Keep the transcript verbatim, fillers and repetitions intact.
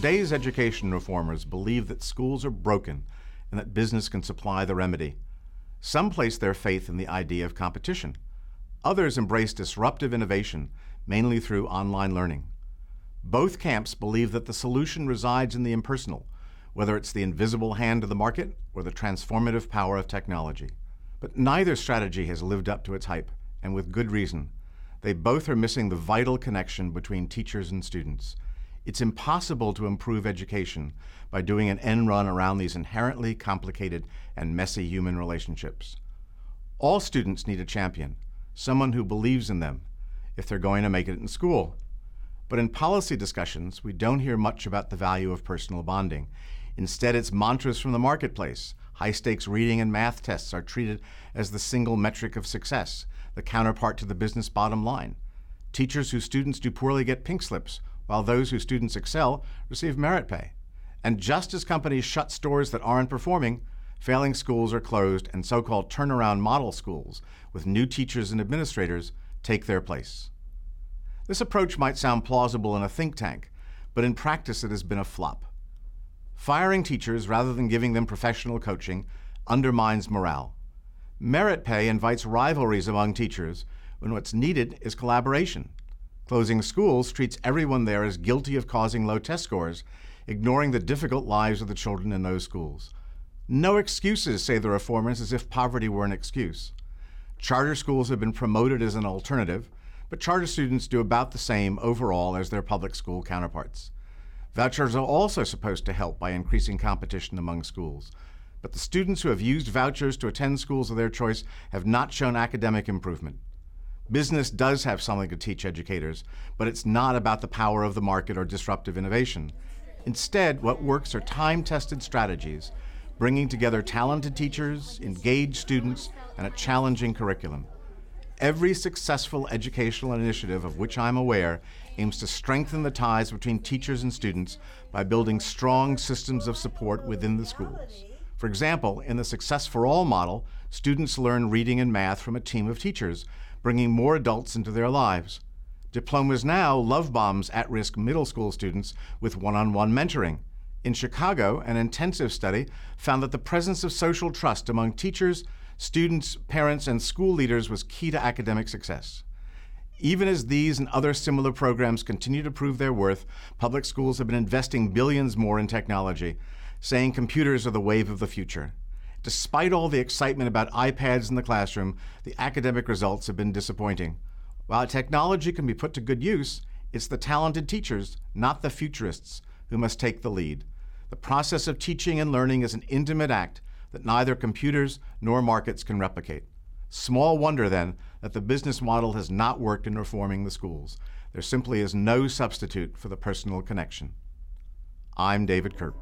Today's education reformers believe that schools are broken and that business can supply the remedy. Some place their faith in the idea of competition. Others embrace disruptive innovation, mainly through online learning. Both camps believe that the solution resides in the impersonal, whether it's the invisible hand of the market or the transformative power of technology. But neither strategy has lived up to its hype, and with good reason. They both are missing the vital connection between teachers and students. It's impossible to improve education by doing an end run around these inherently complicated and messy human relationships. All students need a champion, someone who believes in them, if they're going to make it in school. But in policy discussions, we don't hear much about the value of personal bonding. Instead, it's mantras from the marketplace. High-stakes reading and math tests are treated as the single metric of success, the counterpart to the business bottom line. Teachers whose students do poorly get pink slips, while those whose students excel receive merit pay. And just as companies shut stores that aren't performing, failing schools are closed and so-called turnaround model schools with new teachers and administrators take their place. This approach might sound plausible in a think tank, but in practice it has been a flop. Firing teachers rather than giving them professional coaching undermines morale. Merit pay invites rivalries among teachers when what's needed is collaboration. Closing schools treats everyone there as guilty of causing low test scores, ignoring the difficult lives of the children in those schools. No excuses, say the reformers, as if poverty were an excuse. Charter schools have been promoted as an alternative, but charter students do about the same overall as their public school counterparts. Vouchers are also supposed to help by increasing competition among schools, but the students who have used vouchers to attend schools of their choice have not shown academic improvement. Business does have something to teach educators, but it's not about the power of the market or disruptive innovation. Instead, what works are time-tested strategies, bringing together talented teachers, engaged students, and a challenging curriculum. Every successful educational initiative of which I'm aware aims to strengthen the ties between teachers and students by building strong systems of support within the schools. For example, in the Success for All model, students learn reading and math from a team of teachers, bringing more adults into their lives. Diplomas Now love bombs at-risk middle school students with one-on-one mentoring. In Chicago, an intensive study found that the presence of social trust among teachers, students, parents, and school leaders was key to academic success. Even as these and other similar programs continue to prove their worth, public schools have been investing billions more in technology, saying computers are the wave of the future. Despite all the excitement about iPads in the classroom, the academic results have been disappointing. While technology can be put to good use, it's the talented teachers, not the futurists, who must take the lead. The process of teaching and learning is an intimate act that neither computers nor markets can replicate. Small wonder, then, that the business model has not worked in reforming the schools. There simply is no substitute for the personal connection. I'm David Kirp.